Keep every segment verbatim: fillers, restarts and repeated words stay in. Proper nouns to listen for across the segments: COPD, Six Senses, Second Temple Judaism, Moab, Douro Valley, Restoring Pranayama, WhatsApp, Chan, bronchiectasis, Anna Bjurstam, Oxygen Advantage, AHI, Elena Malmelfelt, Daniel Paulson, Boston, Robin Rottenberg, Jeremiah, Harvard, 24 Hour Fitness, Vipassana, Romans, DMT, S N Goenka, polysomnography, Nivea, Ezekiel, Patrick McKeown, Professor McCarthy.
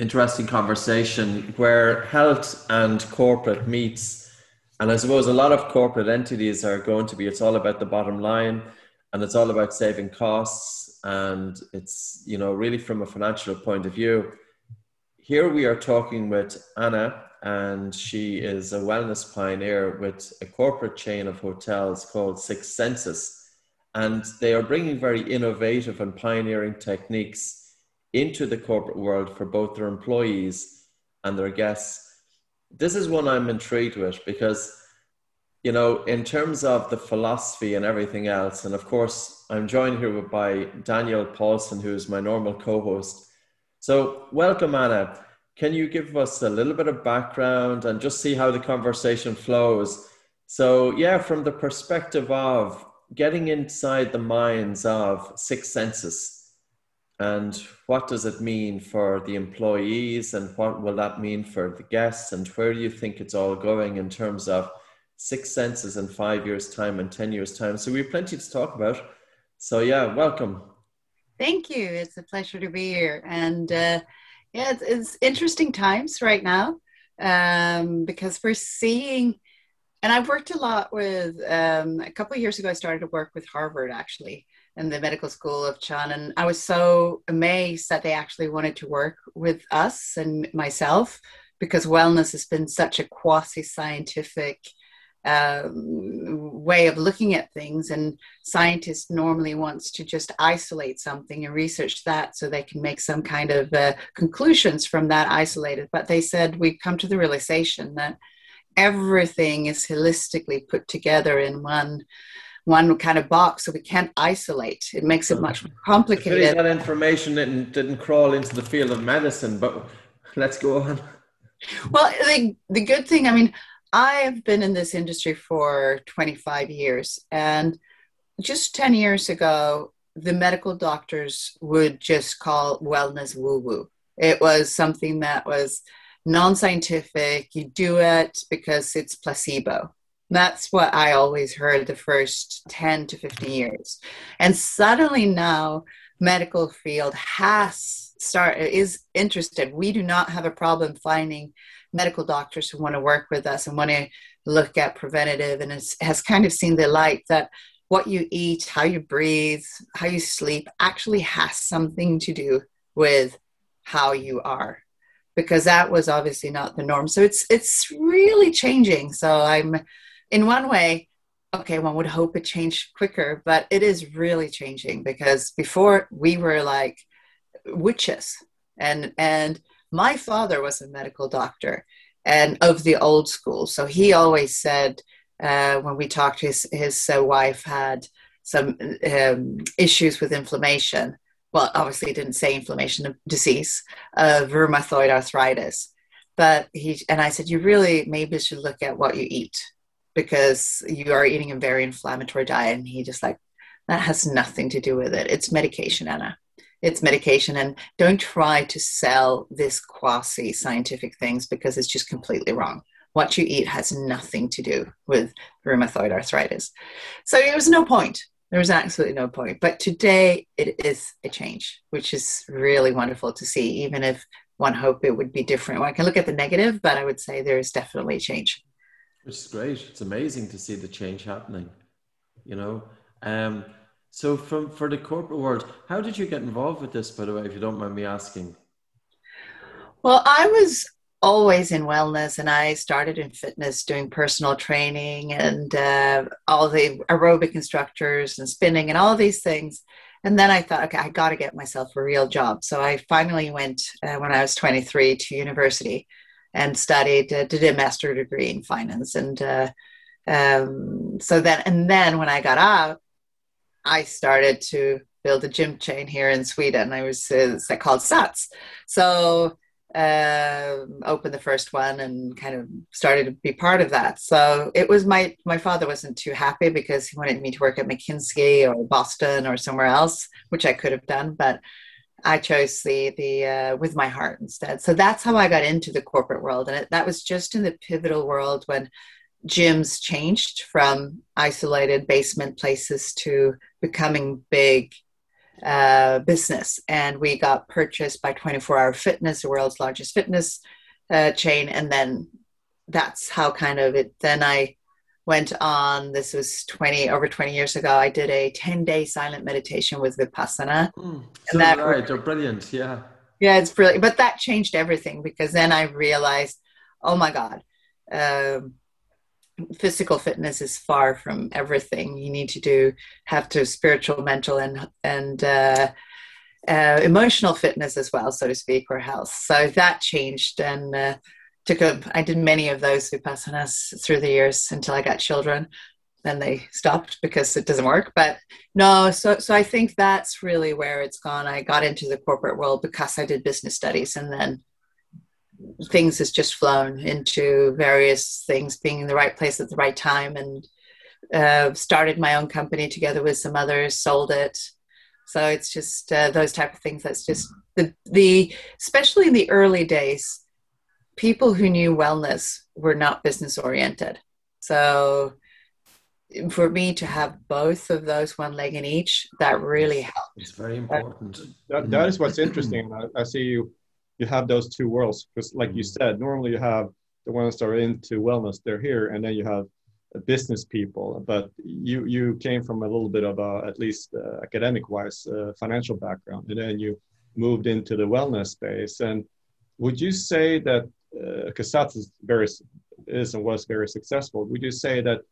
interesting conversation where health and corporate meets. And I suppose a lot of corporate entities are going to be, it's all about the bottom line and it's all about saving costs. And it's, you know, really from a financial point of view. Here we are talking with Anna, and she is a wellness pioneer with a corporate chain of hotels called Six Senses. And they are bringing very innovative and pioneering techniques into the corporate world for both their employees and their guests. This is one I'm intrigued with because, you know, in terms of the philosophy and everything else, and of course, I'm joined here by Daniel Paulson, who is my normal co-host. So welcome, Anna. Can you give us a little bit of background and just see how the conversation flows? So yeah, from the perspective of getting inside the minds of Six Senses, and what does it mean for the employees and what will that mean for the guests, and where do you think it's all going in terms of Six Senses in five years time and ten years time? So we have plenty to talk about. So yeah, welcome. Thank you. It's a pleasure to be here. And uh, yeah, it's, it's interesting times right now um, because we're seeing. And I've worked a lot with, um, a couple of years ago, I started to work with Harvard, actually, in the medical school of Chan. And I was so amazed that they actually wanted to work with us and myself, because wellness has been such a quasi-scientific um, way of looking at things. And scientists normally wants to just isolate something and research that so they can make some kind of uh, conclusions from that isolated. But they said, we've come to the realization that everything is holistically put together in one one kind of box, so we can't isolate. It makes it much more complicated. It's really that information didn't, didn't crawl into the field of medicine, but let's go on. Well, the, the good thing, I mean, I've been in this industry for twenty-five years, and just ten years ago, the medical doctors would just call wellness woo-woo. It was something that was non-scientific. You do it because it's placebo. That's what I always heard the first ten to fifteen years. And suddenly now medical field has started, is interested. We do not have a problem finding medical doctors who want to work with us and want to look at preventative, and it's, has kind of seen the light that what you eat, how you breathe, how you sleep actually has something to do with how you are, because that was obviously not the norm. So it's it's really changing. So I'm, in one way, okay, one would hope it changed quicker, but it is really changing, because before we were like witches. And, and my father was a medical doctor and of the old school. So he always said, uh, when we talked, his, his uh, wife had some um, issues with inflammation. Well, obviously it didn't say inflammation of disease, uh, rheumatoid arthritis. But he, and I said, you really maybe should look at what you eat, because you are eating a very inflammatory diet. And he just like, that has nothing to do with it. It's medication, Anna. It's medication. And don't try to sell this quasi scientific things, because it's just completely wrong. What you eat has nothing to do with rheumatoid arthritis. So it was no point. There was absolutely no point. But today it is a change, which is really wonderful to see, even if one hoped it would be different. Well, I can look at the negative, but I would say there is definitely change. Which is great. It's amazing to see the change happening, you know. Um, so from for the corporate world, how did you get involved with this, by the way, if you don't mind me asking? Well, I was always in wellness, and I started in fitness doing personal training and uh, all the aerobic instructors and spinning and all these things. And then I thought, okay, I got to get myself a real job. So I finally went uh, when I was twenty-three to university and studied, uh, did a master's degree in finance. And uh, um, so then, and then when I got out, I started to build a gym chain here in Sweden. I was uh, called Sats. So Uh, opened the first one and kind of started to be part of that. So it was my, my father wasn't too happy, because he wanted me to work at McKinsey or Boston or somewhere else, which I could have done, but I chose the, the, uh, with my heart instead. So that's how I got into the corporate world. And it, that was just in the pivotal world when gyms changed from isolated basement places to becoming big uh, business, and we got purchased by twenty-four hour fitness, the world's largest fitness uh, chain. And then that's how kind of it, then I went on, this was twenty, over twenty years ago, I did a ten day silent meditation with Vipassana. Mm, so and that right, worked, brilliant, yeah. Yeah, it's brilliant. But that changed everything, because then I realized, oh my God, um, physical fitness is far from everything. You need to do, have to spiritual, mental, and and uh, uh, emotional fitness as well, so to speak, or health. So that changed, and uh, took a, I did many of those Vipassanas through the years until I got children. Then they stopped because it doesn't work. But no, so so I think that's really where it's gone. I got into the corporate world because I did business studies, and then things has just flown into various things, being in the right place at the right time, and uh, started my own company together with some others, sold it. So it's just uh, those type of things. That's just the, the, especially in the early days, people who knew wellness were not business oriented. So for me to have both of those, one leg in each, that really helped. It's very important. That, that is what's interesting. I, I see you. You have those two worlds, because like you said, normally you have the ones that are into wellness, they're here, and then you have business people, but you you came from a little bit of a, at least uh, academic wise uh, financial background, and then you moved into the wellness space. And would you say that because uh, Sats is very is and was very successful, would you say that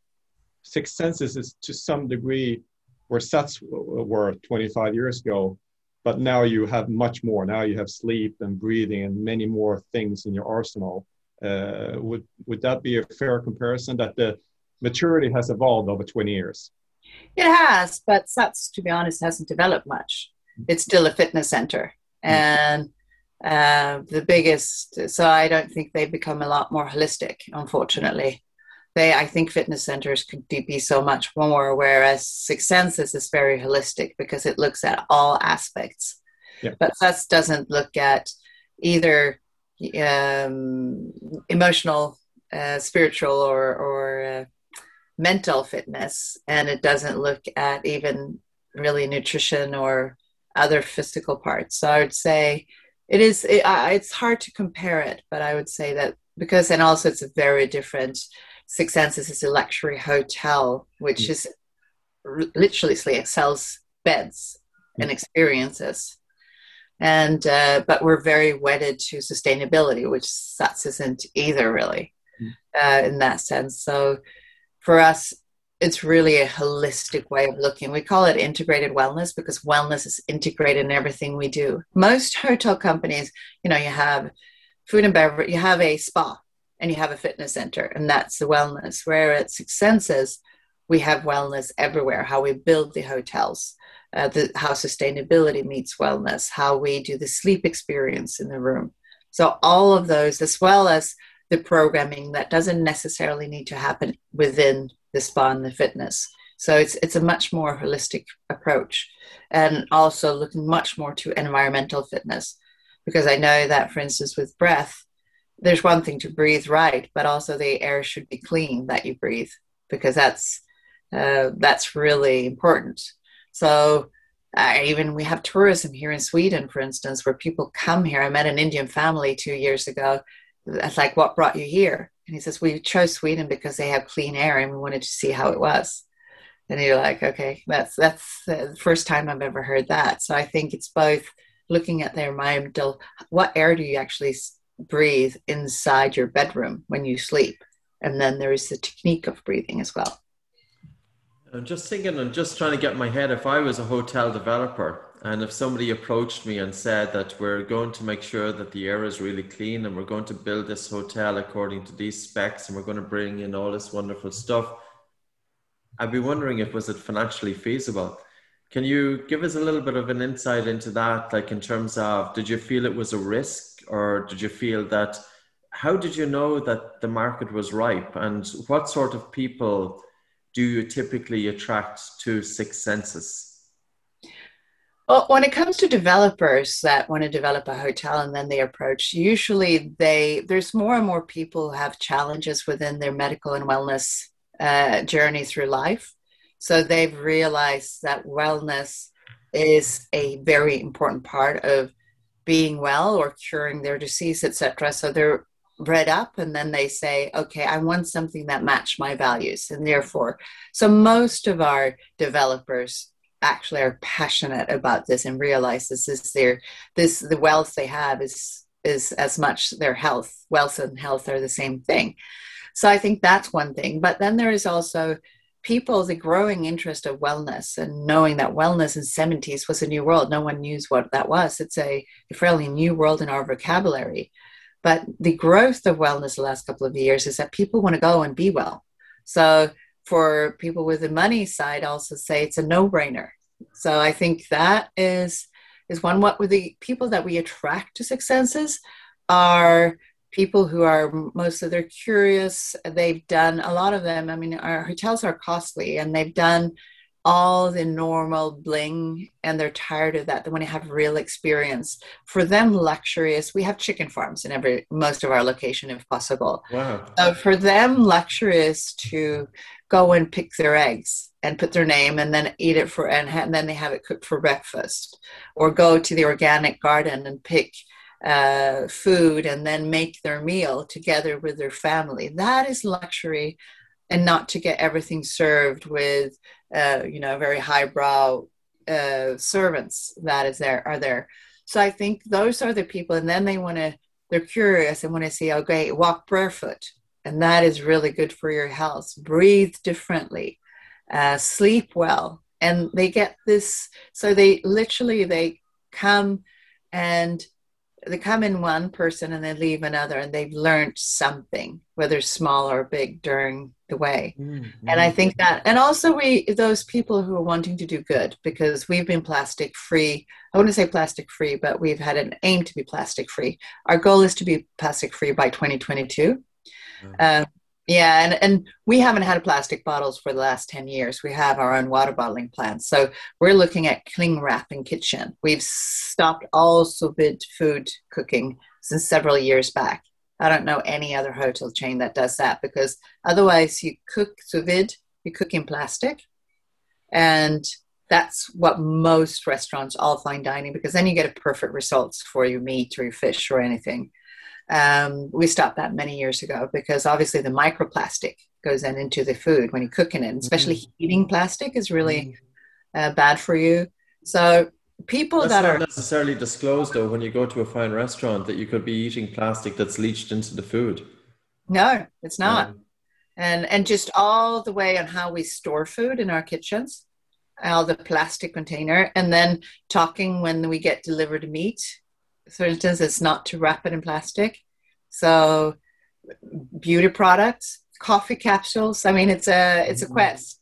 Six Senses is to some degree where Sats were twenty-five years ago? But now you have much more. Now you have sleep and breathing and many more things in your arsenal. Uh, would would that be a fair comparison, that the maturity has evolved over twenty years? It has, but Sats, to be honest, hasn't developed much. It's still a fitness center. And uh, the biggest, so I don't think they've become a lot more holistic, unfortunately. They, I think fitness centers could be so much more, whereas Six Senses is very holistic because it looks at all aspects. Yeah. But Sats doesn't look at either um, emotional, uh, spiritual, or, or uh, mental fitness, and it doesn't look at even really nutrition or other physical parts. So I would say it is. It, uh, it's hard to compare it, but I would say that because, and also it's a very different. Six Senses is a luxury hotel, which mm. is r- literally sells beds mm. and experiences. And, uh, but we're very wedded to sustainability, which Sats isn't either really mm. uh, in that sense. So for us, it's really a holistic way of looking. We call it integrated wellness because wellness is integrated in everything we do. Most hotel companies, you know, you have food and beverage, you have a spa, and you have a fitness center, and that's the wellness. Where at Six Senses, we have wellness everywhere, how we build the hotels, uh, the, how sustainability meets wellness, how we do the sleep experience in the room. So all of those, as well as the programming that doesn't necessarily need to happen within the spa and the fitness. So it's it's a much more holistic approach, and also looking much more to environmental fitness, because I know that, for instance, with breath, there's one thing to breathe right, but also the air should be clean that you breathe, because that's uh, that's really important. So uh, even we have tourism here in Sweden, for instance, where people come here. I met an Indian family two years ago. It's like, what brought you here? And he says, we chose Sweden because they have clean air and we wanted to see how it was. And you're like, okay, that's, that's the first time I've ever heard that. So I think it's both looking at their mind, what air do you actually breathe inside your bedroom when you sleep, and then there is the technique of breathing as well. I'm just thinking, I'm just trying to get my head, if I was a hotel developer and if somebody approached me and said that we're going to make sure that the air is really clean and we're going to build this hotel according to these specs and we're going to bring in all this wonderful stuff, I'd be wondering if was it financially feasible. Can you give us a little bit of an insight into that, like in terms of, did you feel it was a risk, or did you feel that, how did you know that the market was ripe, and what sort of people do you typically attract to Six Senses? Well, when it comes to developers that want to develop a hotel and then they approach, usually they, there's more and more people who have challenges within their medical and wellness uh, journey through life. So they've realized that wellness is a very important part of being well or curing their disease, et cetera. So they're read up and then they say, okay, I want something that matched my values. And therefore, so most of our developers actually are passionate about this and realize this is their, this, the wealth they have is, is as much their health. Wealth and health are the same thing. So I think that's one thing. But then there is also people, the growing interest of wellness and knowing that wellness in the seventies was a new world. No one knew what that was. It's a fairly new world in our vocabulary. But the growth of wellness the last couple of years is that people want to go and be well. So for people with the money side, I also say it's a no-brainer. So I think that is is one. What with the people that we attract to Six Senses are people who are most of they're curious. They've done a lot of them. I mean, our hotels are costly, and they've done all the normal bling, and they're tired of that. They want to have real experience. For them, luxury is, we have chicken farms in every most of our location, if possible. Wow. So for them, luxury is to go and pick their eggs and put their name and then eat it for, and, ha- and then they have it cooked for breakfast, or go to the organic garden and pick uh, food and then make their meal together with their family. That is luxury. And not to get everything served with, uh, you know, very highbrow uh, servants that is there are there. So I think those are the people, and then they want to, they're curious and want to see, okay, walk barefoot, and that is really good for your health. Breathe differently, uh, sleep well, and they get this. So they literally they come and. They come in one person and they leave another, and they've learned something, whether small or big, during the way. Mm-hmm. And I think that, and also we, those people who are wanting to do good, because we've been plastic free. I wouldn't say plastic free, but we've had an aim to be plastic free. Our goal is to be plastic free by twenty twenty-two. Mm-hmm. Um, yeah. And, and we haven't had plastic bottles for the last ten years. We have our own water bottling plants. So we're looking at cling wrap in kitchen. We've stopped all sous vide food cooking since several years back. I don't know any other hotel chain that does that, because otherwise you cook sous vide, you cook in plastic. And that's what most restaurants, all fine dining, because then you get a perfect results for your meat or your fish or anything. Um, we stopped that many years ago, because obviously the microplastic goes in into the food when you're cooking it, and especially mm-hmm. heating plastic is really uh, bad for you. So people that's that not are necessarily disclosed, though, when you go to a fine restaurant, that you could be eating plastic that's leached into the food. No, it's not. Um, and, and just all the way on how we store food in our kitchens, all the plastic container, and then talking when we get delivered meat. For instance, it's not to wrap it in plastic. So beauty products, coffee capsules. I mean, it's a, it's a quest,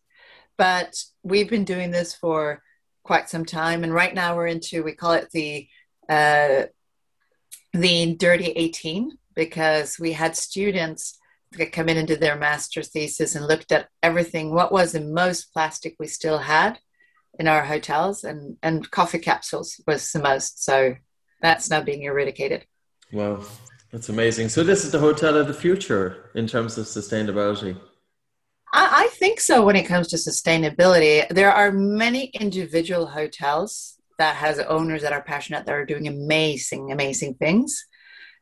but we've been doing this for quite some time. And right now we're into, we call it the, uh, the Dirty eighteen, because we had students that come in and did their master's thesis and looked at everything. What was the most plastic we still had in our hotels, and, and coffee capsules was the most. So that's now being eradicated. Wow, that's amazing. So this is the hotel of the future in terms of sustainability. I, I think so when it comes to sustainability. There are many individual hotels that has owners that are passionate, that are doing amazing, amazing things.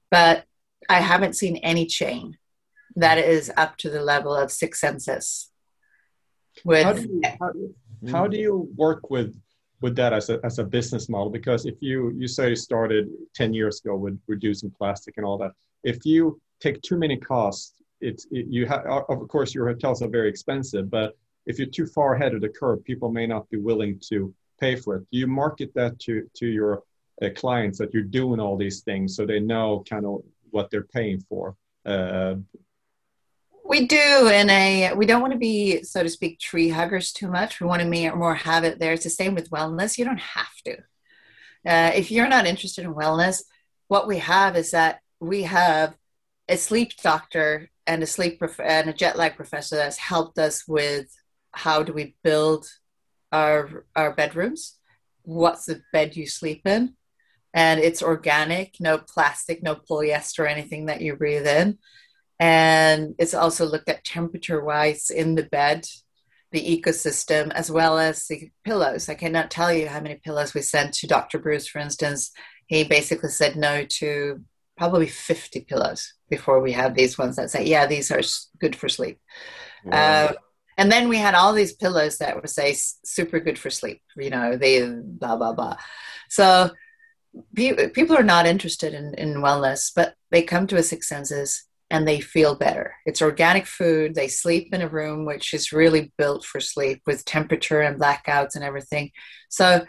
But I haven't seen any chain that is up to the level of Six Senses. With how do you, how, how do you work with with that as a, as a business model? Because if you, you say you started ten years ago with reducing plastic and all that, if you take too many costs, it's, it, you have, of course your hotels are very expensive, but if you're too far ahead of the curve, people may not be willing to pay for it. You market that to, to your uh, clients that you're doing all these things, so they know kind of what they're paying for. Uh, We do in a, we don't want to be, so to speak, tree huggers too much. We want to more have it there. It's the same with wellness. You don't have to. Uh, if you're not interested in wellness, what we have is that we have a sleep doctor and a sleep prof- and a jet lag professor that's helped us with how do we build our our bedrooms, what's the bed you sleep in, and it's organic, no plastic, no polyester, anything that you breathe in. And it's also looked at temperature wise in the bed, the ecosystem, as well as the pillows. I cannot tell you how many pillows we sent to Doctor Bruce, for instance. He basically said no to probably fifty pillows before we had these ones that say, yeah, these are good for sleep. Wow. Uh, and then we had all these pillows that would say super good for sleep, you know, they blah, blah, blah. So pe- people are not interested in, in wellness, but they come to a Six Senses and they feel better. It's organic food. They sleep in a room which is really built for sleep with temperature and blackouts and everything. So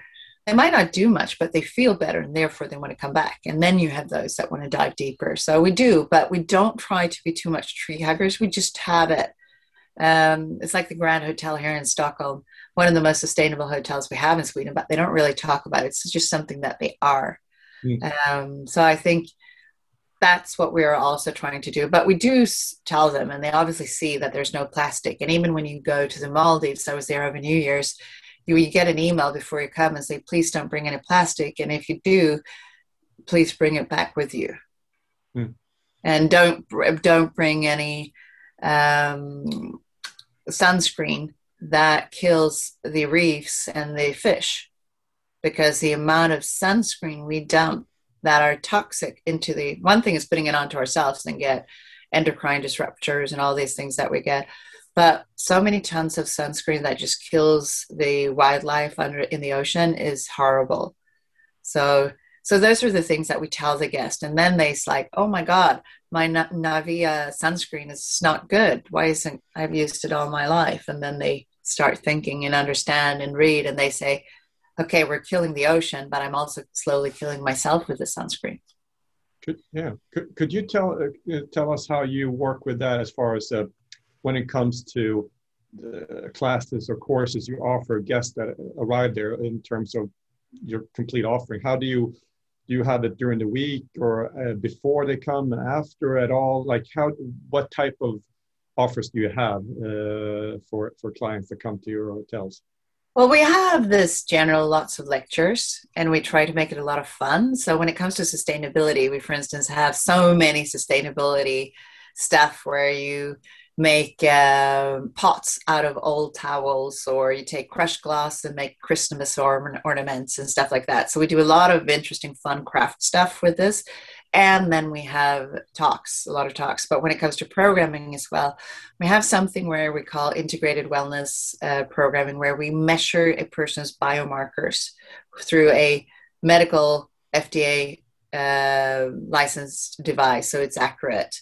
they might not do much, but they feel better, and therefore they want to come back. And then you have those that want to dive deeper. So we do, but we don't try to be too much tree huggers. We just have it. Um, it's like the Grand Hotel here in Stockholm, one of the most sustainable hotels we have in Sweden, but they don't really talk about it. It's just something that they are. Mm. Um, so I think that's what we are also trying to do. But we do tell them, and they obviously see that there's no plastic. And even when you go to the Maldives, I was there over New Year's, you, you get an email before you come and say, please don't bring any plastic. And if you do, please bring it back with you. Mm. And don't, don't bring any um, sunscreen that kills the reefs and the fish, because the amount of sunscreen we dump that are toxic into the, one thing is putting it onto ourselves and get endocrine disruptors and all these things that we get. But so many tons of sunscreen that just kills the wildlife under in the ocean is horrible. So, so those are the things that we tell the guest. And then they're like, oh my God, my Nivea sunscreen is not good. Why isn't, I've used it all my life. And then they start thinking and understand and read. And they say, okay, we're killing the ocean, but I'm also slowly killing myself with the sunscreen. Could, yeah. Could, could you tell, uh, tell us how you work with that as far as uh, when it comes to the classes or courses you offer guests that arrive there in terms of your complete offering? How do you, do you have it during the week or uh, before they come, after at all? Like how, what type of offers do you have uh, for, for clients that come to your hotels? Well, we have this general lots of lectures, and we try to make it a lot of fun. So when it comes to sustainability, we, for instance, have so many sustainability stuff where you make uh, pots out of old towels, or you take crushed glass and make Christmas orn- ornaments and stuff like that. So we do a lot of interesting, fun craft stuff with this. And then we have talks, a lot of talks. But when it comes to programming as well, we have something where we call integrated wellness uh, programming, where we measure a person's biomarkers through a medical F D A uh, licensed device. So it's accurate.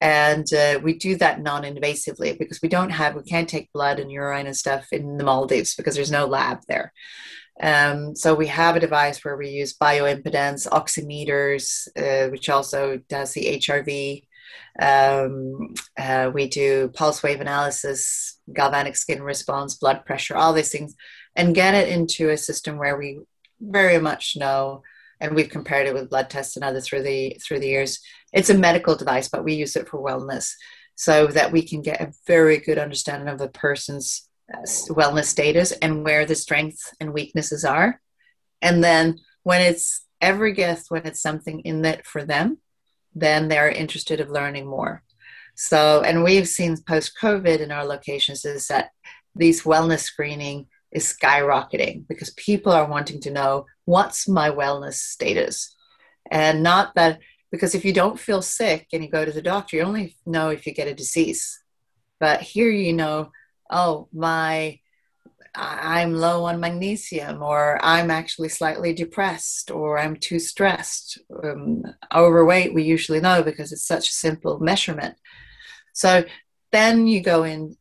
And uh, we do that non-invasively, because we don't have, we can't take blood and urine and stuff in the Maldives because there's no lab there. Um, so we have a device where we use bioimpedance, oximeters, uh, which also does the H R V. Um, uh, we do pulse wave analysis, galvanic skin response, blood pressure, all these things, and get it into a system where we very much know. And we've compared it with blood tests and others through the through the years. It's a medical device, but we use it for wellness so that we can get a very good understanding of the person's wellness status and where the strengths and weaknesses are. And then when it's every guest, when it's something in it for them, then they're interested in learning more. So, and we've seen post-COVID in our locations is that these wellness screening is skyrocketing, because people are wanting to know, what's my wellness status? And not that, because if you don't feel sick and you go to the doctor, you only know if you get a disease. But here, you know, oh, my, I'm low on magnesium, or I'm actually slightly depressed, or I'm too stressed. Um, overweight, we usually know because it's such a simple measurement. So then you go in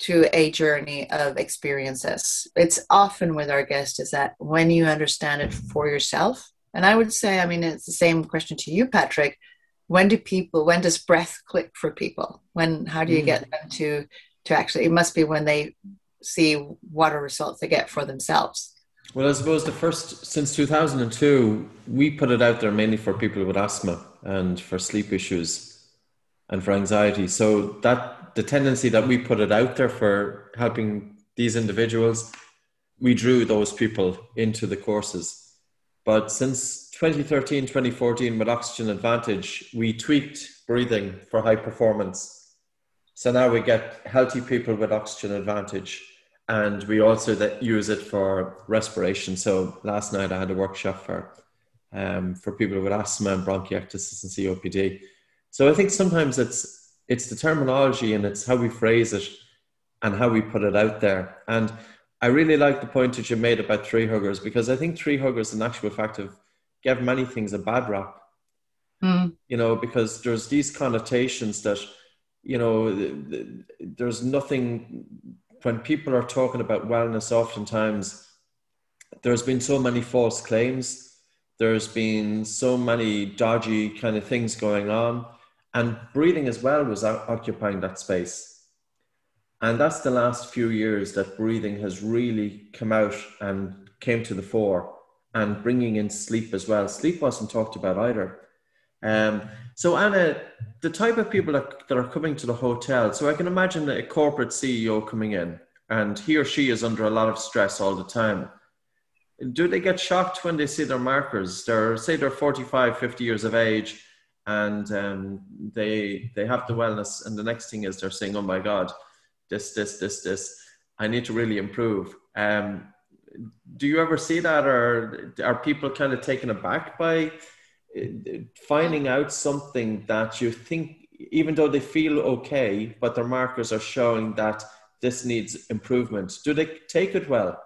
to a journey of experiences. It's often with our guests is that when you understand it for yourself, and I would say, I mean, it's the same question to you, Patrick, when do people, when does breath click for people? When, how do you mm. get them to, to actually, it must be when they see what are results they get for themselves. Well, I suppose the first, since two thousand two, we put it out there mainly for people with asthma and for sleep issues and for anxiety. So that, the tendency that we put it out there for helping these individuals, we drew those people into the courses. But since twenty thirteen, twenty fourteen, with Oxygen Advantage, we tweaked breathing for high performance. So now we get healthy people with Oxygen Advantage. And we also that use it for respiration. So last night I had a workshop for um, for people with asthma and bronchiectasis and C O P D. So I think sometimes it's it's the terminology and it's how we phrase it and how we put it out there. And I really like the point that you made about tree huggers, because I think tree huggers, in actual fact, have given many things a bad rap. Mm. You know, because there's these connotations that, you know, there's nothing. When people are talking about wellness, oftentimes there's been so many false claims. There's been so many dodgy kind of things going on, and breathing as well was occupying that space. And that's the last few years that breathing has really come out and came to the fore, and bringing in sleep as well. Sleep wasn't talked about either. Um, so Anna, the type of people that, that are coming to the hotel, so I can imagine a corporate C E O coming in, and he or she is under a lot of stress all the time. Do they get shocked when they see their markers? They're, say they're forty-five, fifty years of age, and um, they, they have the wellness, and the next thing is they're saying, oh my God, this, this, this, this, I need to really improve. Um, do you ever see that, or are people kind of taken aback by finding out something that you think, even though they feel okay, but their markers are showing that this needs improvement? Do they take it well?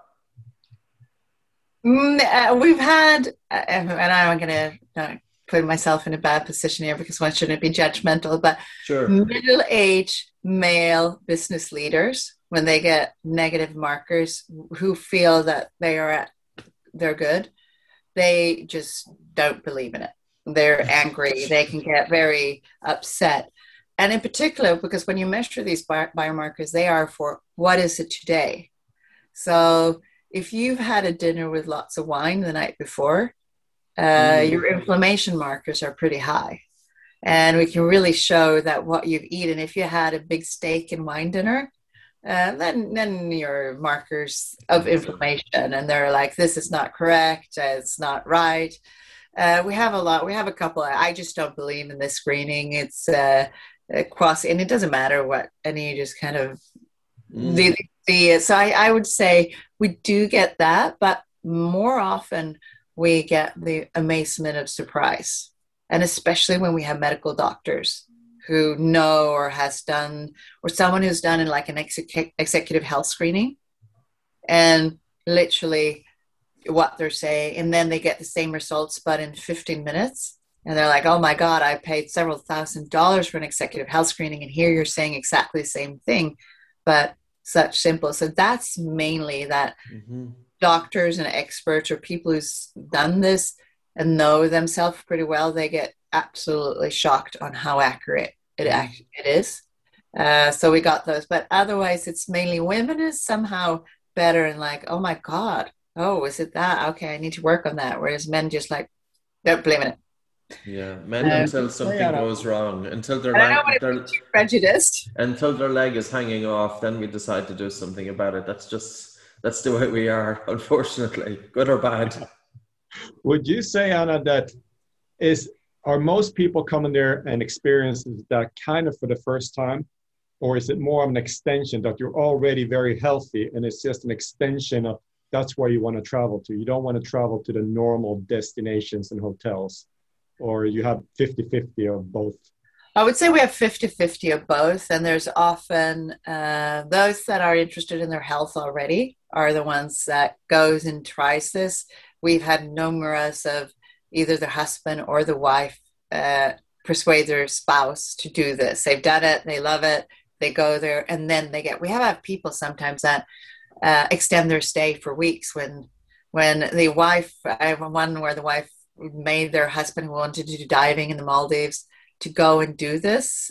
Mm, uh, we've had, uh, and I'm going to uh, put myself in a bad position here because one shouldn't be judgmental, but sure. Middle-aged male business leaders, when they get negative markers, who feel that they are at, they're good, they just don't believe in it. They're angry. They can get very upset. And in particular, because when you measure these bi- biomarkers, they are for what is it today? So if you've had a dinner with lots of wine the night before, uh, mm. your inflammation markers are pretty high. And we can really show that what you've eaten, if you had a big steak and wine dinner, uh, then, then your markers of inflammation, and they're like, this is not correct, it's not right. Uh, we have a lot, we have a couple, I just don't believe in this screening, it's uh, cross, and it doesn't matter what, and you just kind of, mm. the, the, so I, I would say we do get that, but more often we get the amazement of surprise, and especially when we have medical doctors who know or has done, or someone who's done in like an exec- executive health screening, and literally what they're saying, and then they get the same results, but in fifteen minutes, and they're like, oh my God, I paid several thousand dollars for an executive health screening, and here you're saying exactly the same thing, but such simple. So that's mainly that mm-hmm. doctors and experts or people who's done this and know themselves pretty well, they get absolutely shocked on how accurate it actually it is. Uh, so we got those, but otherwise it's mainly women is somehow better and like, oh my God, oh, is it that? Okay, I need to work on that. Whereas men just like, don't blame it. Yeah, men um, until something goes wrong, until their leg, their, too prejudiced. Until their leg is hanging off, then we decide to do something about it. That's just, that's the way we are, unfortunately, good or bad. Would you say, Anna, that is, are most people coming there and experiencing that kind of for the first time? Or is it more of an extension that you're already very healthy and it's just an extension of that's where you want to travel to? You don't want to travel to the normal destinations and hotels, or you have fifty-fifty of both? I would say we have fifty-fifty of both. And there's often uh, those that are interested in their health already are the ones that goes and tries this. We've had numerous of either the husband or the wife uh, persuade their spouse to do this. They've done it. They love it. They go there. And then they get, we have, have people sometimes that uh, extend their stay for weeks when, when the wife, I have one where the wife made their husband who wanted to do diving in the Maldives to go and do this.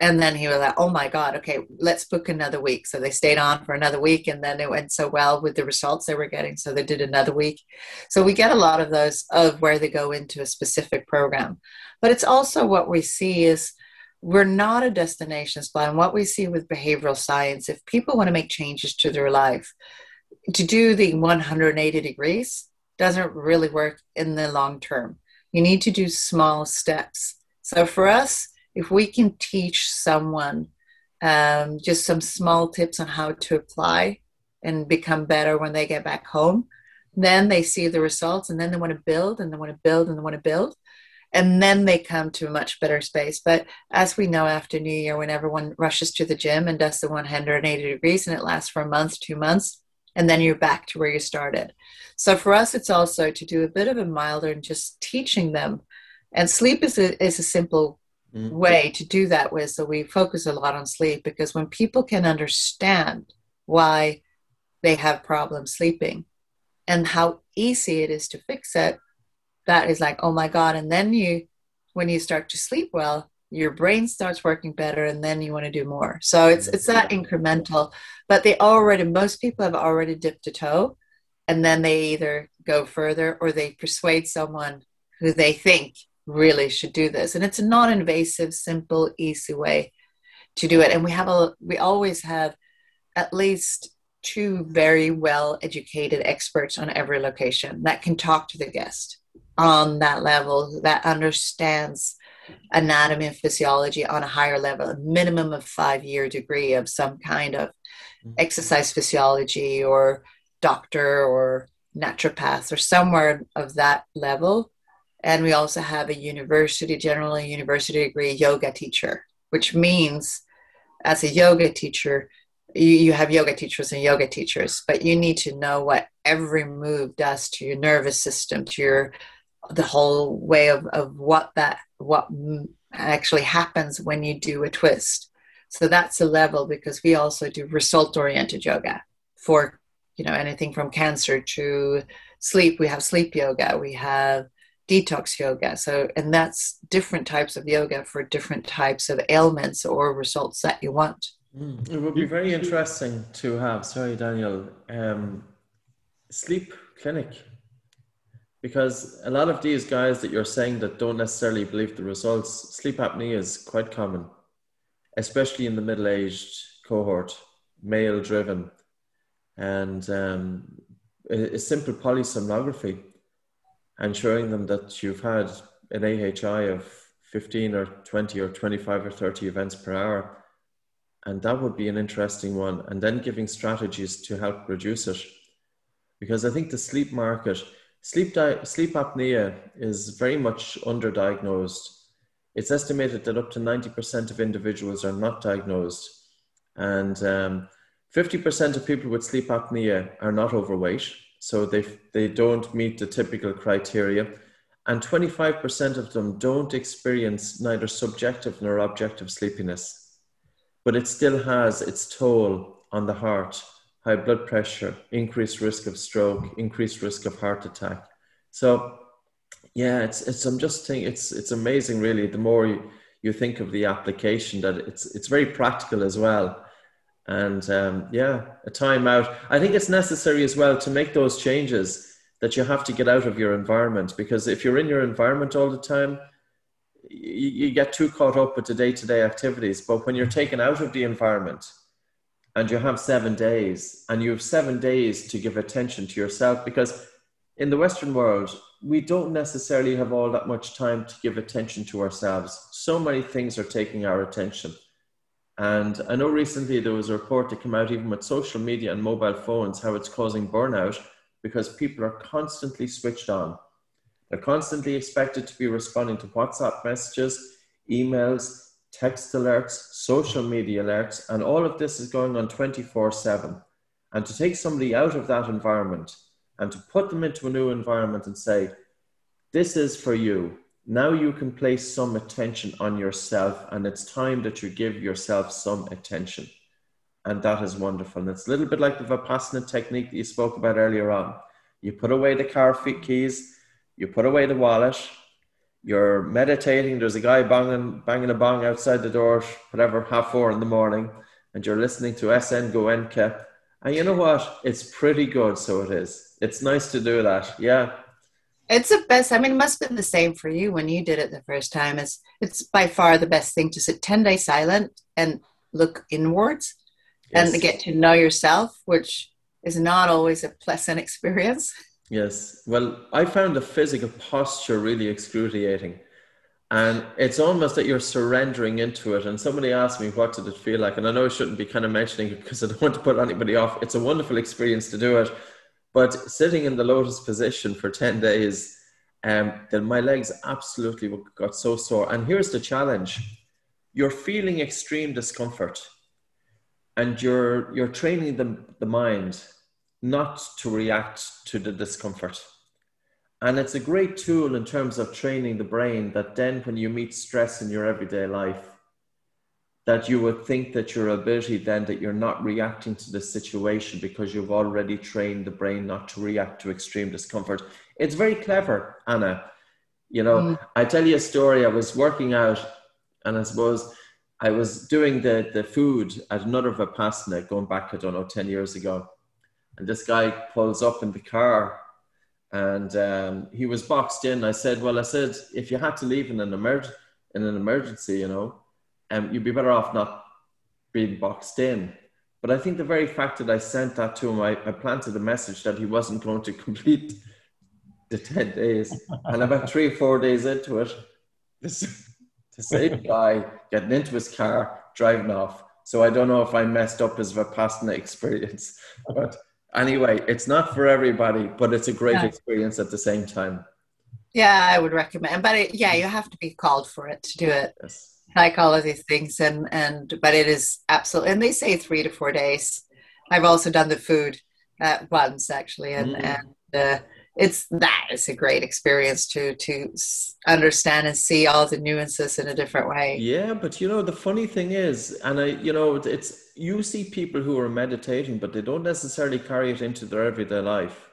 And then he was like, oh my God, okay, let's book another week. So they stayed on for another week, and then it went so well with the results they were getting. So they did another week. So we get a lot of those of where they go into a specific program. But it's also what we see is we're not a destination spa. And what we see with behavioral science, if people want to make changes to their life, to do the one hundred eighty degrees doesn't really work in the long term. You need to do small steps. So for us, if we can teach someone um, just some small tips on how to apply and become better when they get back home. Then they see the results, and then they want to build, and they want to build, and they want to build. And then they come to a much better space. But as we know, after New Year, when everyone rushes to the gym and does the one hundred eighty degrees, and it lasts for a month, two months, and then you're back to where you started. So for us, it's also to do a bit of a milder and just teaching them. And sleep is a, is a simple mm-hmm. way to do that with. So we focus a lot on sleep, because when people can understand why they have problems sleeping and how easy it is to fix it, that is like, oh my God. And then you, when you start to sleep well, your brain starts working better, and then you want to do more. So it's it's that incremental, but they already, most people have already dipped a toe, and then they either go further or they persuade someone who they think really should do this. And it's a non-invasive, simple, easy way to do it. And we have a, we always have at least two very well-educated experts on every location that can talk to the guest on that level, that understands anatomy and physiology on a higher level, a minimum of five-year degree of some kind of exercise physiology or doctor or naturopath or somewhere of that level. And we also have a university, generally university degree yoga teacher, which means as a yoga teacher, you, you have yoga teachers and yoga teachers, but you need to know what every move does to your nervous system, to your the whole way of, of what that what actually happens when you do a twist. So that's a level, because we also do result-oriented yoga for, you know, anything from cancer to sleep. We have sleep yoga, we have detox yoga. So, and that's different types of yoga for different types of ailments or results that you want. Mm. It would be very interesting to have, sorry, Daniel, um, sleep clinic. Because a lot of these guys that you're saying that don't necessarily believe the results, sleep apnea is quite common, especially in the middle-aged cohort, male-driven. And um, a, a simple polysomnography and showing them that you've had an A H I of fifteen or twenty or twenty-five or thirty events per hour. And that would be an interesting one. And then giving strategies to help reduce it. Because I think the sleep market... Sleep, di- sleep apnea is very much underdiagnosed. It's estimated that up to ninety percent of individuals are not diagnosed. And um, fifty percent of people with sleep apnea are not overweight, so they they don't meet the typical criteria. And twenty-five percent of them don't experience neither subjective nor objective sleepiness. But it still has its toll on the heart. High blood pressure, increased risk of stroke, increased risk of heart attack. So, yeah, it's it's. I'm just think it's it's amazing, really. The more you, you think of the application, that it's it's very practical as well. And um, yeah, a time out. I think it's necessary as well to make those changes that you have to get out of your environment, because if you're in your environment all the time, you, you get too caught up with the day-to-day activities. But when you're taken out of the environment, and you have seven days, and you have seven days to give attention to yourself, because in the Western world, we don't necessarily have all that much time to give attention to ourselves. So many things are taking our attention. And I know recently there was a report that came out, even with social media and mobile phones, how it's causing burnout, because people are constantly switched on. They're constantly expected to be responding to WhatsApp messages, emails, text alerts, social media alerts, and all of this is going on twenty-four seven. And to take somebody out of that environment and to put them into a new environment and say, this is for you. Now you can place some attention on yourself, and it's time that you give yourself some attention. And that is wonderful. And it's a little bit like the Vipassana technique that you spoke about earlier on. You put away the car keys, you put away the wallet, you're meditating, there's a guy banging, banging a bong outside the door, whatever, half four in the morning, and you're listening to S N Goenka. And you know what? It's pretty good, so it is. It's nice to do that, yeah. It's the best. I mean, it must have been the same for you when you did it the first time. It's, it's by far the best thing to sit ten days silent and look inwards, yes, and get to know yourself, which is not always a pleasant experience. Yes. Well, I found the physical posture really excruciating. And it's almost that you're surrendering into it. And somebody asked me, what did it feel like? And I know I shouldn't be kind of mentioning it because I don't want to put anybody off. It's a wonderful experience to do it. But sitting in the lotus position for ten days, um, then my legs absolutely got so sore. And here's the challenge. You're feeling extreme discomfort. And you're, you're training the, the mind not to react to the discomfort. And it's a great tool in terms of training the brain that then when you meet stress in your everyday life, that you would think that your ability then that you're not reacting to the situation because you've already trained the brain not to react to extreme discomfort. It's very clever, Anna. You know, mm. I tell you a story. I was working out and I suppose I was doing the, the food at another Vipassana going back, I don't know, ten years ago. And this guy pulls up in the car. And um, he was boxed in. I said, well, I said, if you had to leave in an, emerg- in an emergency, you know, um, you'd be better off not being boxed in. But I think the very fact that I sent that to him, I, I planted a message that he wasn't going to complete the ten days. And about three or four days into it, this, the same guy getting into his car, driving off. So I don't know if I messed up his Vipassana experience, but... Anyway, it's not for everybody, but it's a great yeah. experience at the same time. Yeah, I would recommend. But it, yeah, you have to be called for it to do it. Yes. Like all of these things. And, and but it is absolutely, and they say three to four days. I've also done the food uh, once, actually. And, mm. and uh, it's that is a great experience to, to understand and see all the nuances in a different way. Yeah, but you know, the funny thing is, and I, you know, it's, you see people who are meditating, but they don't necessarily carry it into their everyday life.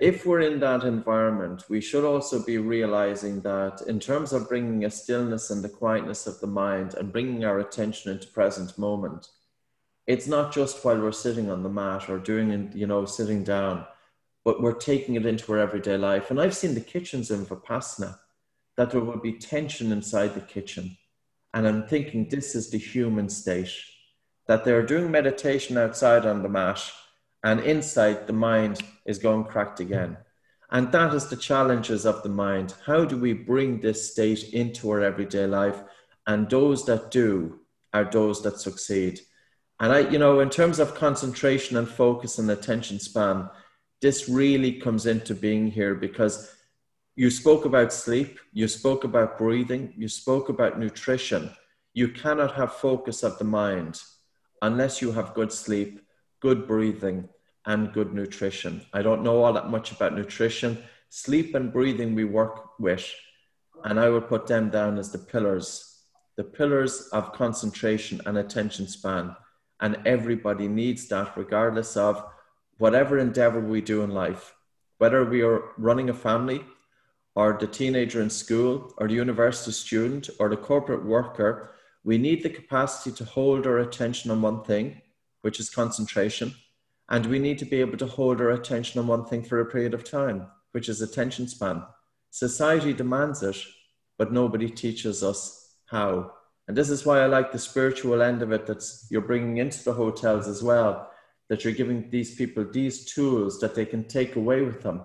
If we're in that environment, we should also be realizing that in terms of bringing a stillness and the quietness of the mind and bringing our attention into present moment, it's not just while we're sitting on the mat or doing, you know, sitting down, but we're taking it into our everyday life. And I've seen the kitchens in Vipassana, that there would be tension inside the kitchen. And I'm thinking, this is the human state. That they're doing meditation outside on the mat and inside the mind is going cracked again. And that is the challenges of the mind. How do we bring this state into our everyday life? And those that do are those that succeed. And I, you know, in terms of concentration and focus and attention span, this really comes into being here because you spoke about sleep, you spoke about breathing, you spoke about nutrition. You cannot have focus of the mind unless you have good sleep, good breathing, and good nutrition. I don't know all that much about nutrition. Sleep and breathing we work with, and I would put them down as the pillars, the pillars of concentration and attention span. And everybody needs that regardless of whatever endeavor we do in life, whether we are running a family or the teenager in school or the university student or the corporate worker. We need the capacity to hold our attention on one thing, which is concentration. And we need to be able to hold our attention on one thing for a period of time, which is attention span. Society demands it, but nobody teaches us how. And this is why I like the spiritual end of it that you're bringing into the hotels as well, that you're giving these people these tools that they can take away with them,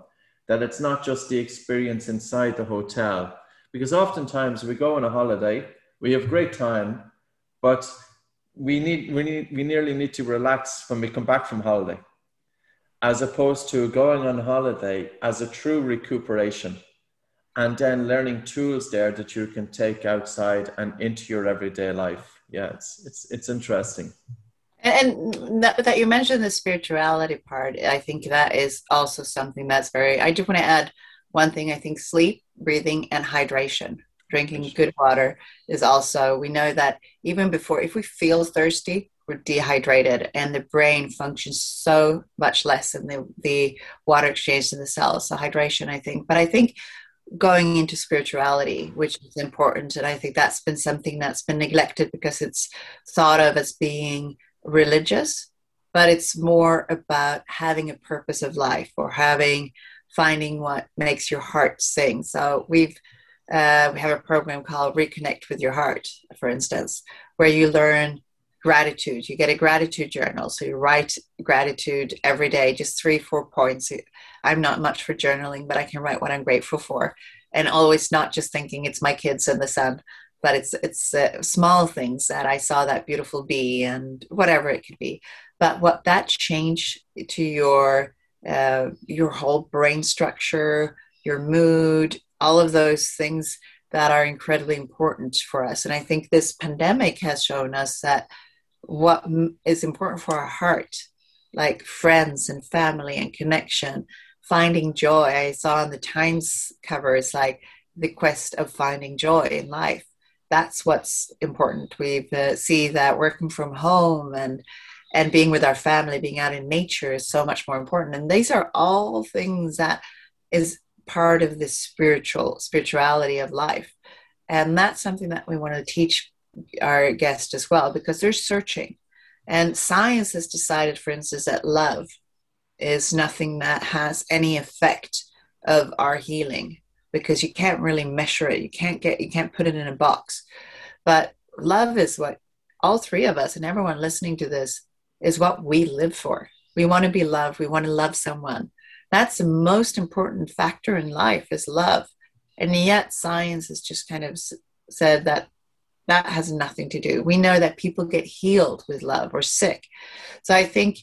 that it's not just the experience inside the hotel. Because oftentimes we go on a holiday, we have great time, but we need we need we nearly need to relax when we come back from holiday, as opposed to going on holiday as a true recuperation, and then learning tools there that you can take outside and into your everyday life. Yeah, it's it's it's interesting. And that you mentioned the spirituality part, I think that is also something that's very. I do want to add one thing. I think sleep, breathing, and hydration. Drinking good water is also, we know that even before, if we feel thirsty, we're dehydrated and the brain functions so much less in the, the water exchange in the cells. So hydration, I think, but I think going into spirituality, which is important. And I think that's been something that's been neglected because it's thought of as being religious, but it's more about having a purpose of life or having, finding what makes your heart sing. So we've, Uh, we have a program called Reconnect with Your Heart, for instance, where you learn gratitude. You get a gratitude journal. So you write gratitude every day, just three, four points. I'm not much for journaling, but I can write what I'm grateful for. and always not just thinking it's my kids and the sun, but it's it's uh, small things that I saw that beautiful bee and whatever it could be. But what that change to your uh, your whole brain structure, your mood, all of those things that are incredibly important for us. And I think this pandemic has shown us that what is important for our heart, like friends and family and connection, finding joy. I saw on the Times cover, it's like the quest of finding joy in life. That's what's important. We uh, see that working from home and and being with our family, being out in nature is so much more important. And these are all things that is part of this spiritual spirituality of life. And that's something that we want to teach our guests as well, because they're searching. And science has decided, for instance, that love is nothing that has any effect of our healing, because you can't really measure it. You can't get, you can't put it in a box. But love is what all three of us and everyone listening to this is what we live for. We want to be loved. We want to love someone. That's the most important factor in life is love. And yet science has just kind of said that that has nothing to do. We know that people get healed with love or sick. So I think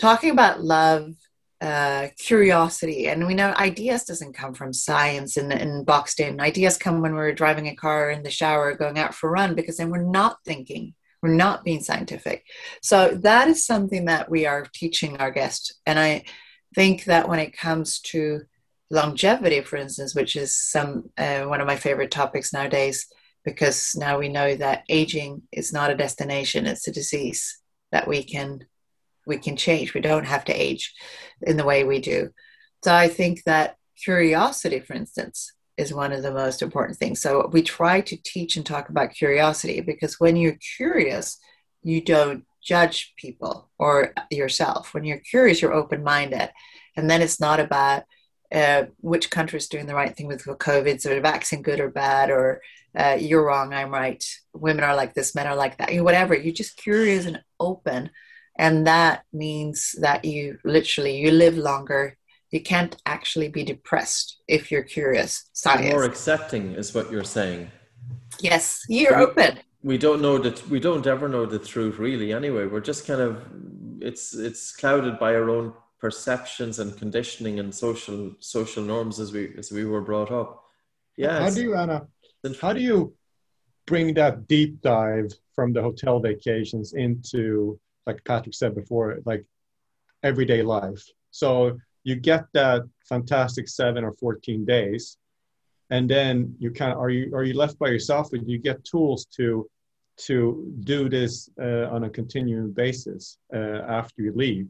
talking about love, uh, curiosity, and we know ideas doesn't come from science and, and boxed in. Ideas come when we're driving a car, in the shower, going out for a run, because then we're not thinking. We're not being scientific. So that is something that we are teaching our guests. And I think that when it comes to longevity, for instance, which is some uh, one of my favorite topics nowadays, because now we know that aging is not a destination, it's a disease that we can we can change. We don't have to age in the way we do. So I think that curiosity, for instance, is one of the most important things. So we try to teach and talk about curiosity, because when you're curious, you don't judge people or yourself. When you're curious, you're open-minded. And then it's not about uh, which country is doing the right thing with COVID, so the vaccine good or bad, or uh, you're wrong, I'm right, women are like this, men are like that, whatever. You're just curious and open. And that means that you literally, you live longer. You can't actually be depressed if you're curious. Science. More accepting is what you're saying. Yes, you're open. We don't know that. We don't ever know the truth, really. Anyway, we're just kind of it's it's clouded by our own perceptions and conditioning and social social norms as we as we were brought up. Yeah. How do you, Anna? How do you bring that deep dive from the hotel vacations into, like Patrick said before, like everyday life? So you get that fantastic seven or fourteen days. And then you kind of, are you are you left by yourself, or do you get tools to to do this uh, on a continuing basis uh, after you leave?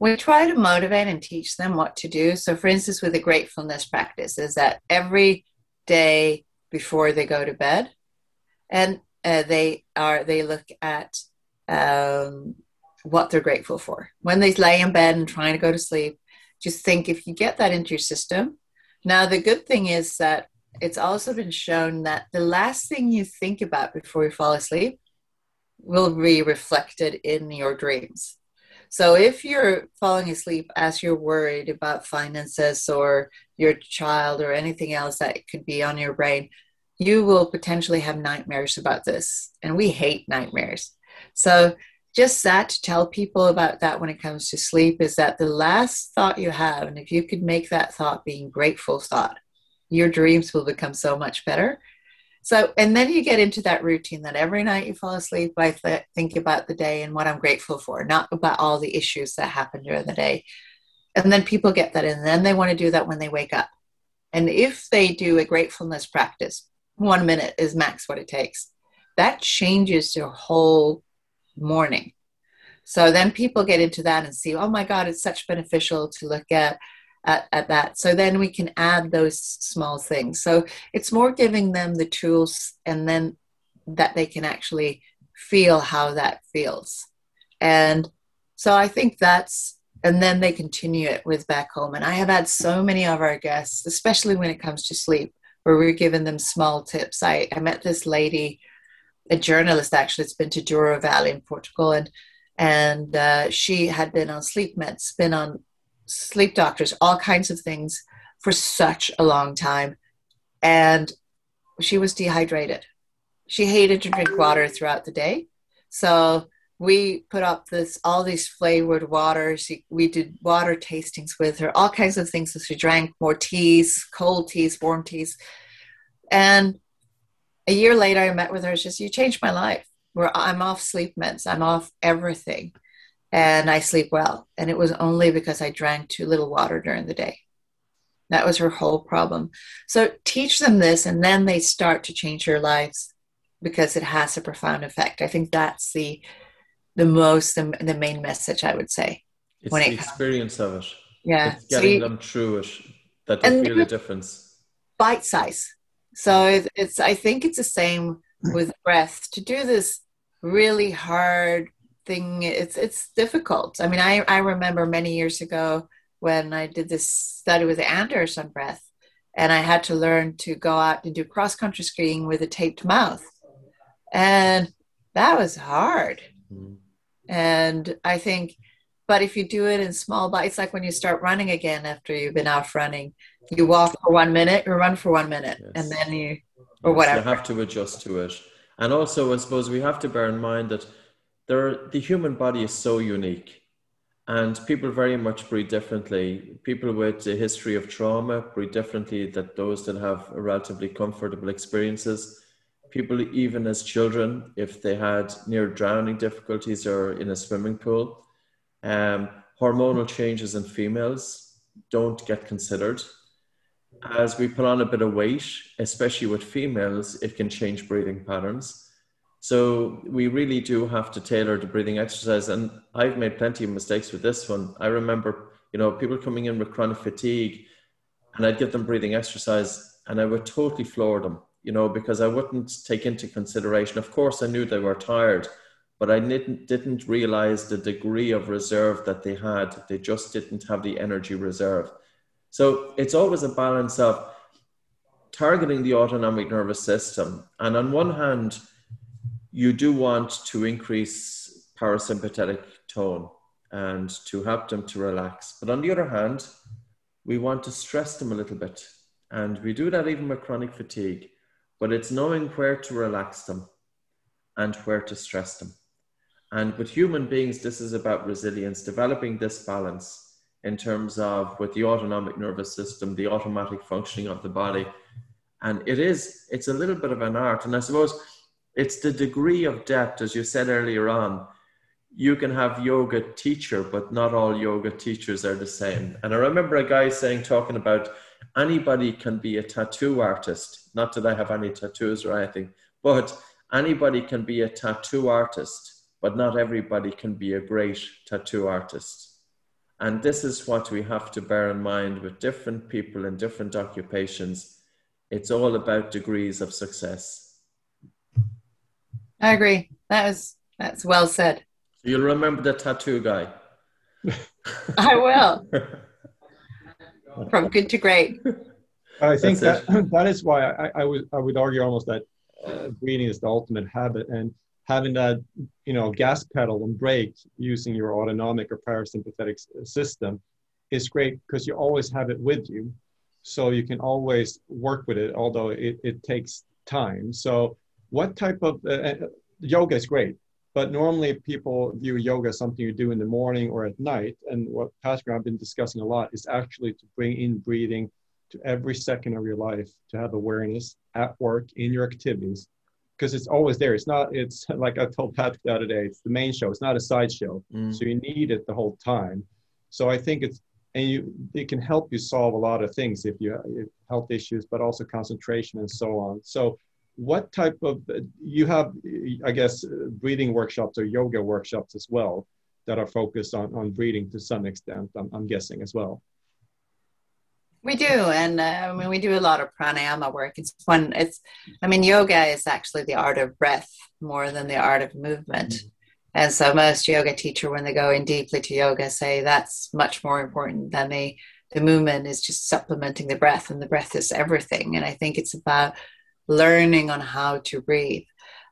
We try to motivate and teach them what to do. So, for instance, with the gratefulness practice, is that every day before they go to bed, and uh, they are they look at um, what they're grateful for when they lay in bed and trying to go to sleep. Just think, if you get that into your system. Now, the good thing is that it's also been shown that the last thing you think about before you fall asleep will be reflected in your dreams. So if you're falling asleep as you're worried about finances or your child or anything else that could be on your brain, you will potentially have nightmares about this. And we hate nightmares. So just that, to tell people about that when it comes to sleep, is that the last thought you have, and if you could make that thought being grateful thought, your dreams will become so much better. So, and then you get into that routine that every night you fall asleep, I th- think about the day and what I'm grateful for, not about all the issues that happened during the day. And then people get that in, and then they want to do that when they wake up. And if they do a gratefulness practice, one minute is max what it takes. That changes your whole morning. So then people get into that and see, oh my God, it's such beneficial to look at, at at that. So then we can add those small things. So it's more giving them the tools, and then that they can actually feel how that feels. And so I think that's, and then they continue it with back home. And I have had so many of our guests, especially when it comes to sleep, where we're giving them small tips. I, I met this lady, a journalist actually, it's been to Douro Valley in Portugal, and and uh, she had been on sleep meds, been on sleep doctors, all kinds of things, for such a long time. And she was dehydrated. She hated to drink water throughout the day. So we put up this, all these flavored waters. We did water tastings with her, all kinds of things. So she drank more teas, cold teas, warm teas. And a year later, I met with her. She said, "You changed my life. Where I'm off sleep meds. I'm off everything. And I sleep well." And it was only because I drank too little water during the day. That was her whole problem. So teach them this, and then they start to change their lives, because it has a profound effect. I think that's the the most, the, the main message I would say. It's when the it experience comes. of it. Yeah. It's getting so you, them through it. That will feel the difference. Bite size. So it, it's, I think it's the same with breath. To do this really hard thing, it's it's difficult. I mean, I, I remember many years ago when I did this study with Anders on breath, and I had to learn to go out and do cross-country skiing with a taped mouth. And that was hard. Mm-hmm. And I think, but if you do it in small bites, it's like when you start running again after you've been off running, you walk for one minute or run for one minute yes. and then you, or yes, whatever. You have to adjust to it. And also, I suppose we have to bear in mind that there, are, the human body is so unique, and people very much breathe differently. People with a history of trauma breathe differently than those that have relatively comfortable experiences. People, even as children, if they had near drowning difficulties or in a swimming pool, um, hormonal changes in females don't get considered. As we put on a bit of weight, especially with females, it can change breathing patterns. So we really do have to tailor the breathing exercise. And I've made plenty of mistakes with this one. I remember, you know, people coming in with chronic fatigue, and I'd give them breathing exercise and I would totally floor them. You know, because I wouldn't take into consideration. Of course, I knew they were tired, but I didn't, didn't realize the degree of reserve that they had. They just didn't have the energy reserve. So it's always a balance of targeting the autonomic nervous system. And on one hand, you do want to increase parasympathetic tone and to help them to relax. But on the other hand, we want to stress them a little bit. And we do that even with chronic fatigue. But it's knowing where to relax them and where to stress them. And with human beings, this is about resilience, developing this balance in terms of with the autonomic nervous system, the automatic functioning of the body. And it is, it's a little bit of an art. And I suppose it's the degree of depth, as you said earlier on. You can have yoga teacher, but not all yoga teachers are the same. And I remember a guy saying, talking about anybody can be a tattoo artist. Not that I have any tattoos or anything, but anybody can be a tattoo artist, but not everybody can be a great tattoo artist. And this is what we have to bear in mind with different people in different occupations. It's all about degrees of success. I agree. That is, that's well said. You'll remember the tattoo guy. I will. From good to great. I think that, that is why I, I would I would argue almost that uh, breathing is the ultimate habit, and having that, you know, gas pedal and brake using your autonomic or parasympathetic system is great, because you always have it with you, so you can always work with it, although it, it takes time. So what type of uh, yoga is great, but normally people view yoga as something you do in the morning or at night, and what Patrick and I've been discussing a lot is actually to bring in breathing to every second of your life, to have awareness at work, in your activities, because it's always there. It's not, it's like I told Pat the other day, it's the main show. It's not a side show. Mm. So you need it the whole time. So I think it's, and you, it can help you solve a lot of things if you have health issues, but also concentration and so on. So what type of, you have, I guess, breathing workshops or yoga workshops as well that are focused on, on breathing to some extent, I'm, I'm guessing as well. We do, and uh, I mean, we do a lot of pranayama work. It's fun. It's, I mean, yoga is actually the art of breath more than the art of movement. Mm-hmm. And so most yoga teacher, when they go in deeply to yoga, say that's much more important than the, the movement is just supplementing the breath, and the breath is everything. And I think it's about learning on how to breathe.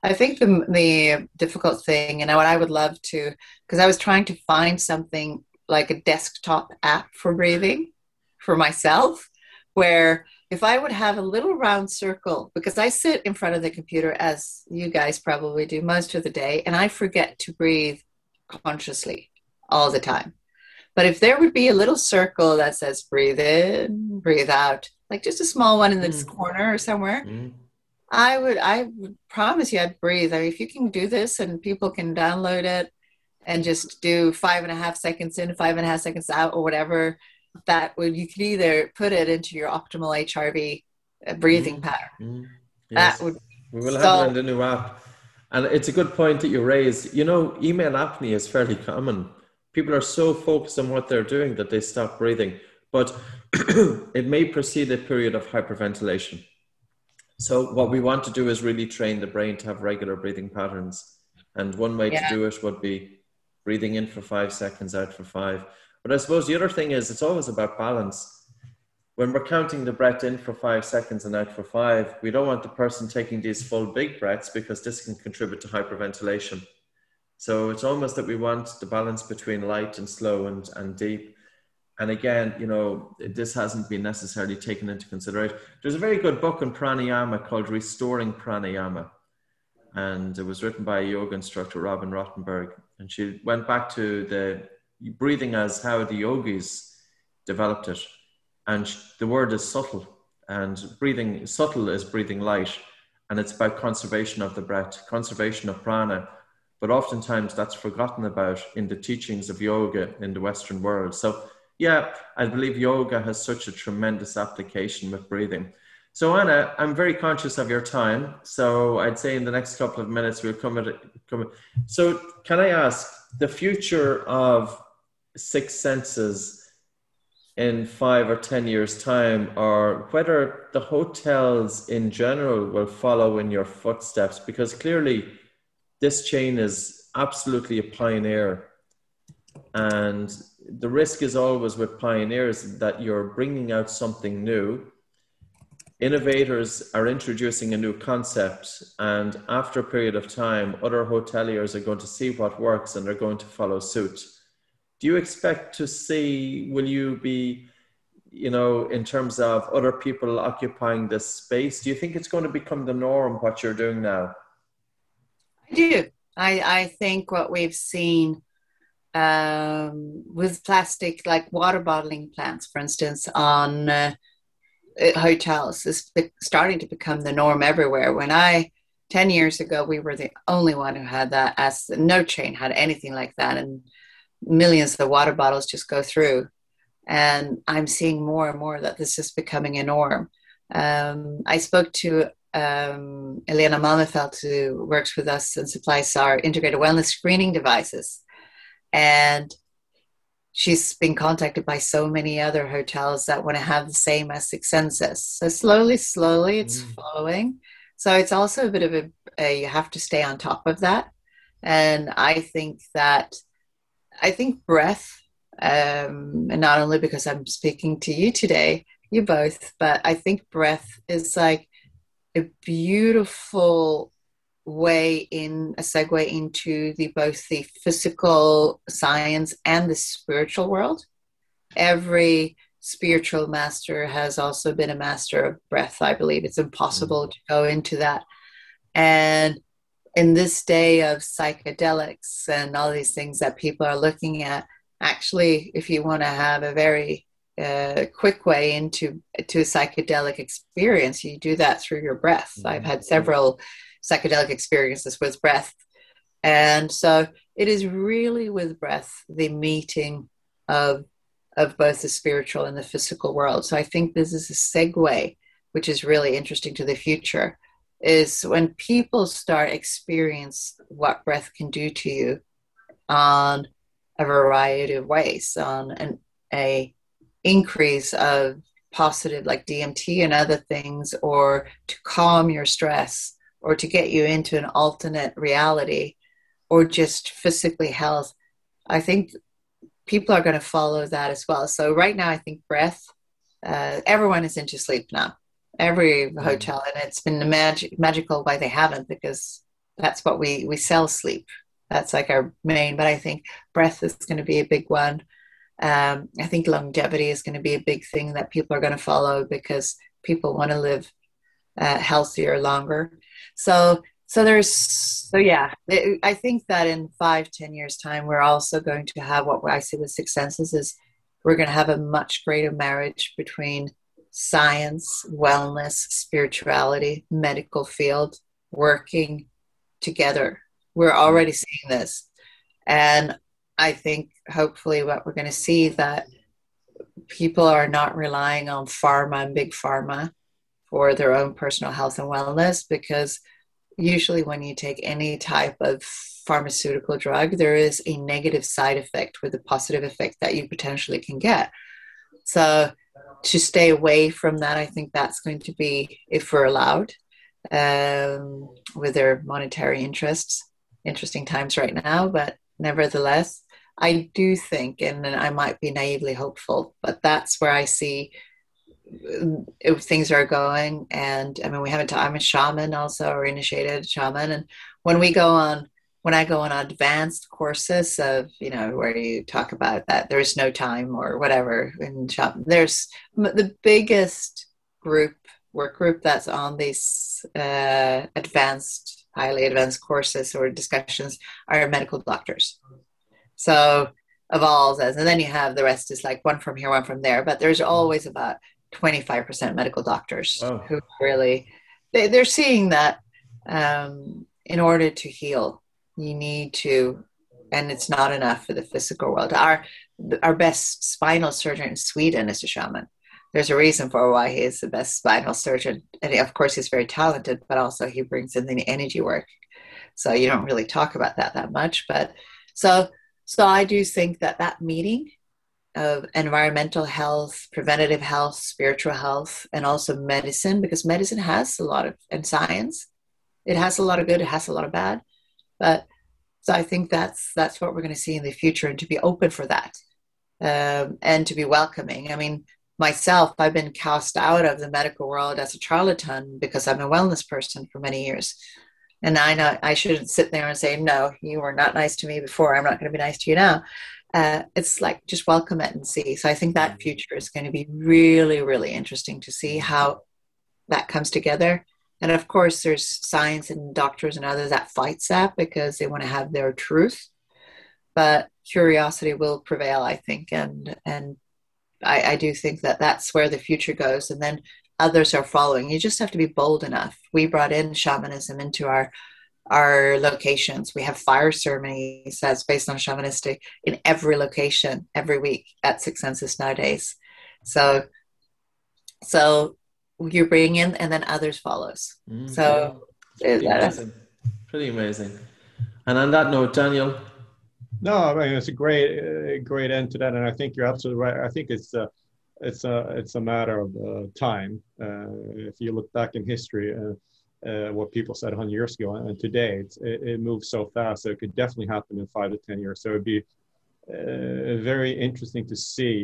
I think the, the difficult thing, and what I would love to, because I was trying to find something like a desktop app for breathing, for myself, where if I would have a little round circle, because I sit in front of the computer, as you guys probably do most of the day, and I forget to breathe consciously all the time. But if there would be a little circle that says breathe in, breathe out, like just a small one in this mm. corner or somewhere, mm. I would, I would promise you I'd breathe. I mean, if you can do this, and people can download it and just do five and a half seconds in, five and a half seconds out, or whatever, that would, you could either put it into your optimal H R V breathing mm. pattern. Mm. Yes. That would we will solve. Have it in the new app. And it's a good point that you raised. You know, email apnea is fairly common. People are so focused on what they're doing that they stop breathing, but it may precede a period of hyperventilation. So what we want to do is really train the brain to have regular breathing patterns. And one way yeah. to do it would be breathing in for five seconds, out for five. But I suppose the other thing is it's always about balance. When we're counting the breath in for five seconds and out for five, we don't want the person taking these full big breaths, because this can contribute to hyperventilation. So it's almost that we want the balance between light and slow and, and deep. And again, you know, this hasn't been necessarily taken into consideration. There's a very good book on pranayama called Restoring Pranayama. And it was written by a yoga instructor, Robin Rottenberg. And she went back to the breathing as how the yogis developed it. And the word is subtle. And breathing subtle is breathing light. And it's about conservation of the breath, conservation of prana. But oftentimes that's forgotten about in the teachings of yoga in the Western world. So yeah, I believe yoga has such a tremendous application with breathing. So Anna, I'm very conscious of your time. So I'd say in the next couple of minutes, we'll come at it. Come. So can I ask the future of Six Senses in five or ten years time, or whether the hotels in general will follow in your footsteps? Because clearly, this chain is absolutely a pioneer, and the risk is always with pioneers that you're bringing out something new. Innovators are introducing a new concept, and after a period of time, other hoteliers are going to see what works and they're going to follow suit. Do you expect to see, will you be, you know, in terms of other people occupying this space, do you think it's going to become the norm, what you're doing now? I do. I, I think what we've seen um, with plastic, like water bottling plants, for instance, on uh, hotels is starting to become the norm everywhere. When I, ten years ago, we were the only one who had that, as no chain had anything like that. And millions of water bottles just go through. And I'm seeing more and more that this is becoming a norm. Um, I spoke to Um, Elena Malmelfelt, who works with us and supplies our integrated wellness screening devices. And she's been contacted by so many other hotels that want to have the same as Six Senses. So slowly, slowly it's mm. following. So it's also a bit of a, a, you have to stay on top of that. And I think that, I think breath, um, and not only because I'm speaking to you today, you both, but I think breath is like a beautiful way in a segue into the both the physical science and the spiritual world. Every spiritual master has also been a master of breath. I believe it's impossible mm. to go into that. And in this day of psychedelics and all these things that people are looking at, actually, if you want to have a very a uh, quick way into to a psychedelic experience, you do that through your breath. Mm-hmm. I've had several psychedelic experiences with breath. And so it is really with breath, the meeting of, of both the spiritual and the physical world. So I think this is a segue, which is really interesting to the future, is when people start experience what breath can do to you on a variety of ways, on an, a increase of positive like D M T and other things, or to calm your stress, or to get you into an alternate reality, or just physically health. I think people are going to follow that as well. So right now I think breath, uh, everyone is into sleep now, every mm. hotel, and it's been magic, magical why they haven't, because that's what we, we sell sleep. That's like our main, but I think breath is going to be a big one. Um, I think longevity is going to be a big thing that people are going to follow because people want to live uh, healthier longer. So, so there's, so yeah, it, I think that in five, ten years time, we're also going to have what I see with Six Senses is we're going to have a much greater marriage between science, wellness, spirituality, medical field, working together. We're already seeing this. And I think hopefully what we're going to see that people are not relying on pharma and big pharma for their own personal health and wellness, because usually when you take any type of pharmaceutical drug, there is a negative side effect with a positive effect that you potentially can get. So to stay away from that, I think that's going to be, if we're allowed, um, with their monetary interests. Interesting times right now, but nevertheless, I do think, and I might be naively hopeful, but that's where I see things are going. And I mean, we haven't, I'm a shaman also, or initiated shaman. And when we go on, when I go on advanced courses of, you know, where you talk about that, there is no time or whatever in shaman, there's the biggest group, work group that's on these uh, advanced, highly advanced courses or discussions are medical doctors. So of all those, and then you have the rest is like one from here, one from there, but there's always about twenty-five percent medical doctors oh. who really, they, they're seeing that um, in order to heal, you need to, and it's not enough for the physical world. Our, our best spinal surgeon in Sweden is a shaman. There's a reason for why he is the best spinal surgeon. And of course he's very talented, but also he brings in the energy work. So you don't really talk about that that much, but so, So I do think that that meeting of environmental health, preventative health, spiritual health, and also medicine, because medicine has a lot of, and science, it has a lot of good, it has a lot of bad. But so I think that's that's what we're going to see in the future, and to be open for that um, and to be welcoming. I mean, myself, I've been cast out of the medical world as a charlatan because I'm a wellness person for many years. And I know I shouldn't sit there and say, no, you were not nice to me before. I'm not going to be nice to you now. Uh, it's like, just welcome it and see. So I think that future is going to be really, really interesting to see how that comes together. And of course, there's science and doctors and others that fights that because they want to have their truth. But curiosity will prevail, I think. And and I, I do think that that's where the future goes. And then others are following. You just have to be bold enough. We brought in shamanism into our our locations. We have fire ceremonies that's based on shamanistic in every location every week at Six Senses nowadays. So, so you bring in, and then others follows. Mm-hmm. So, pretty amazing. pretty amazing. And on that note, Daniel. No, I mean it's a great, uh, great end to that, and I think you're absolutely right. I think it's. Uh, It's a, it's a matter of uh, time. Uh, if you look back in history, uh, uh, what people said one hundred years ago and today, it's, it, it moves so fast. So it could definitely happen in five to ten years. So it'd be uh, very interesting to see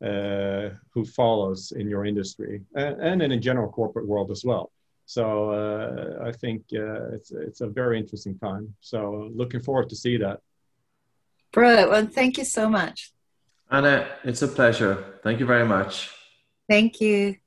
uh, who follows in your industry and, and in a general corporate world as well. So uh, I think uh, it's, it's a very interesting time. So looking forward to see that. Brilliant. Well, thank you so much. Anna, it's a pleasure. Thank you very much. Thank you.